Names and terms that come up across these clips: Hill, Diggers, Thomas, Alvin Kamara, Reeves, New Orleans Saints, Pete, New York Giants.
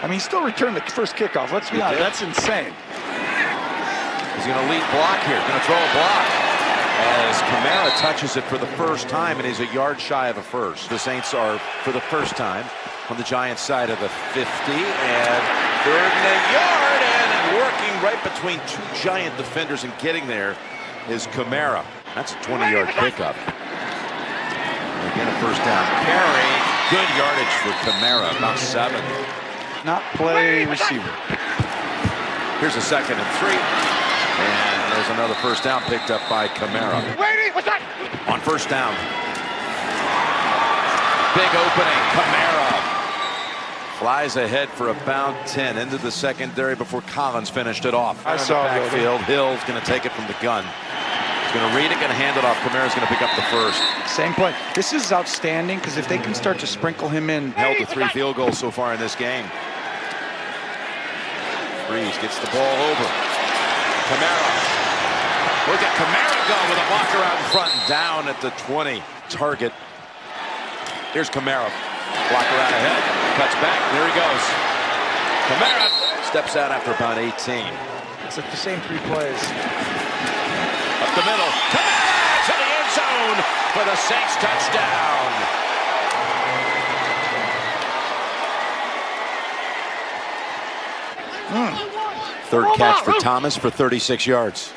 I mean, he still returned the first kickoff. Let's be honest, that's insane. He's going to lead block here, going to throw a block. As Kamara touches it for the first time, and he's a yard shy of a first. The Saints are, for the first time, on the Giants' side of the 50, and third and a yard, and working right between two Giant defenders and getting there is Kamara. That's a 20-yard pickup. Again, a first down carry. Good yardage for Kamara, about 7. Not play receiver. Here's a 2nd and 3. And there's another first down picked up by Kamara. What's that? On first down. Big opening. Kamara flies ahead for about 10 into the secondary before Collins finished it off. I saw the backfield. Hill's going to take it from the gun. He's going to read it, going to hand it off. Kamara's going to pick up the first. Same play. This is outstanding because if they can start to sprinkle him in. Held to 3 field goals so far in this game. Reeves gets the ball over. Kamara. Look at Kamara go with a blocker out in front and down at the 20. Target. Here's Kamara. Blocker out ahead. Cuts back. There he goes. Kamara steps out after about 18. It's like the same 3 plays. Up the middle. Kamara to the end zone for the Saints touchdown. Third catch for Thomas for 36 yards.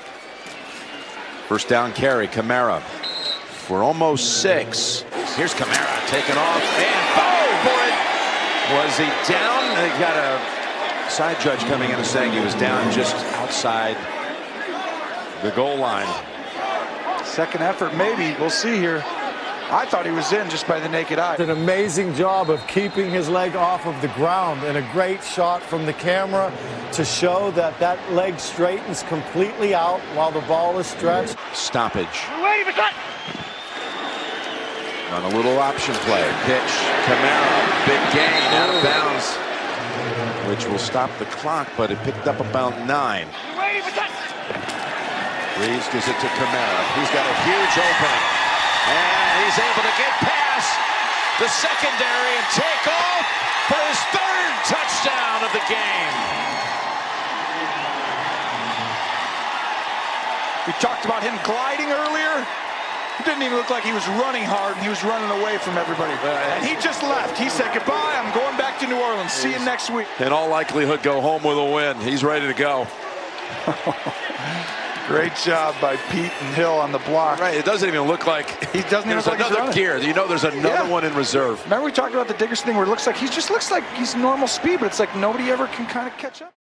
First down carry, Kamara for almost 6. Here's Kamara taking off, and boy, was he down? They got a side judge coming in and saying he was down just outside the goal line. Second effort, maybe. We'll see here. I thought he was in just by the naked eye. An amazing job of keeping his leg off of the ground, and a great shot from the camera to show that that leg straightens completely out while the ball is stretched. Stoppage. Wait a minute. On a little option play. Pitch. Kamara. Big gain. Out of bounds. Which will stop the clock, but it picked up about 9. Wait a minute. Reeves gives it to Kamara. He's got a huge opening. And he's able to get past the secondary and take off for his 3rd touchdown of the game. We talked about him gliding earlier. It didn't even look like he was running hard, and he was running away from everybody. And he just left. He said, goodbye, I'm going back to New Orleans. See you next week. In all likelihood, go home with a win. He's ready to go. Great job by Pete and Hill on the block. Right, it doesn't even look like there's another gear. You know, there's another one in reserve. Remember we talked about the Diggers thing where it looks like he just looks like he's normal speed, but it's like nobody ever can kind of catch up.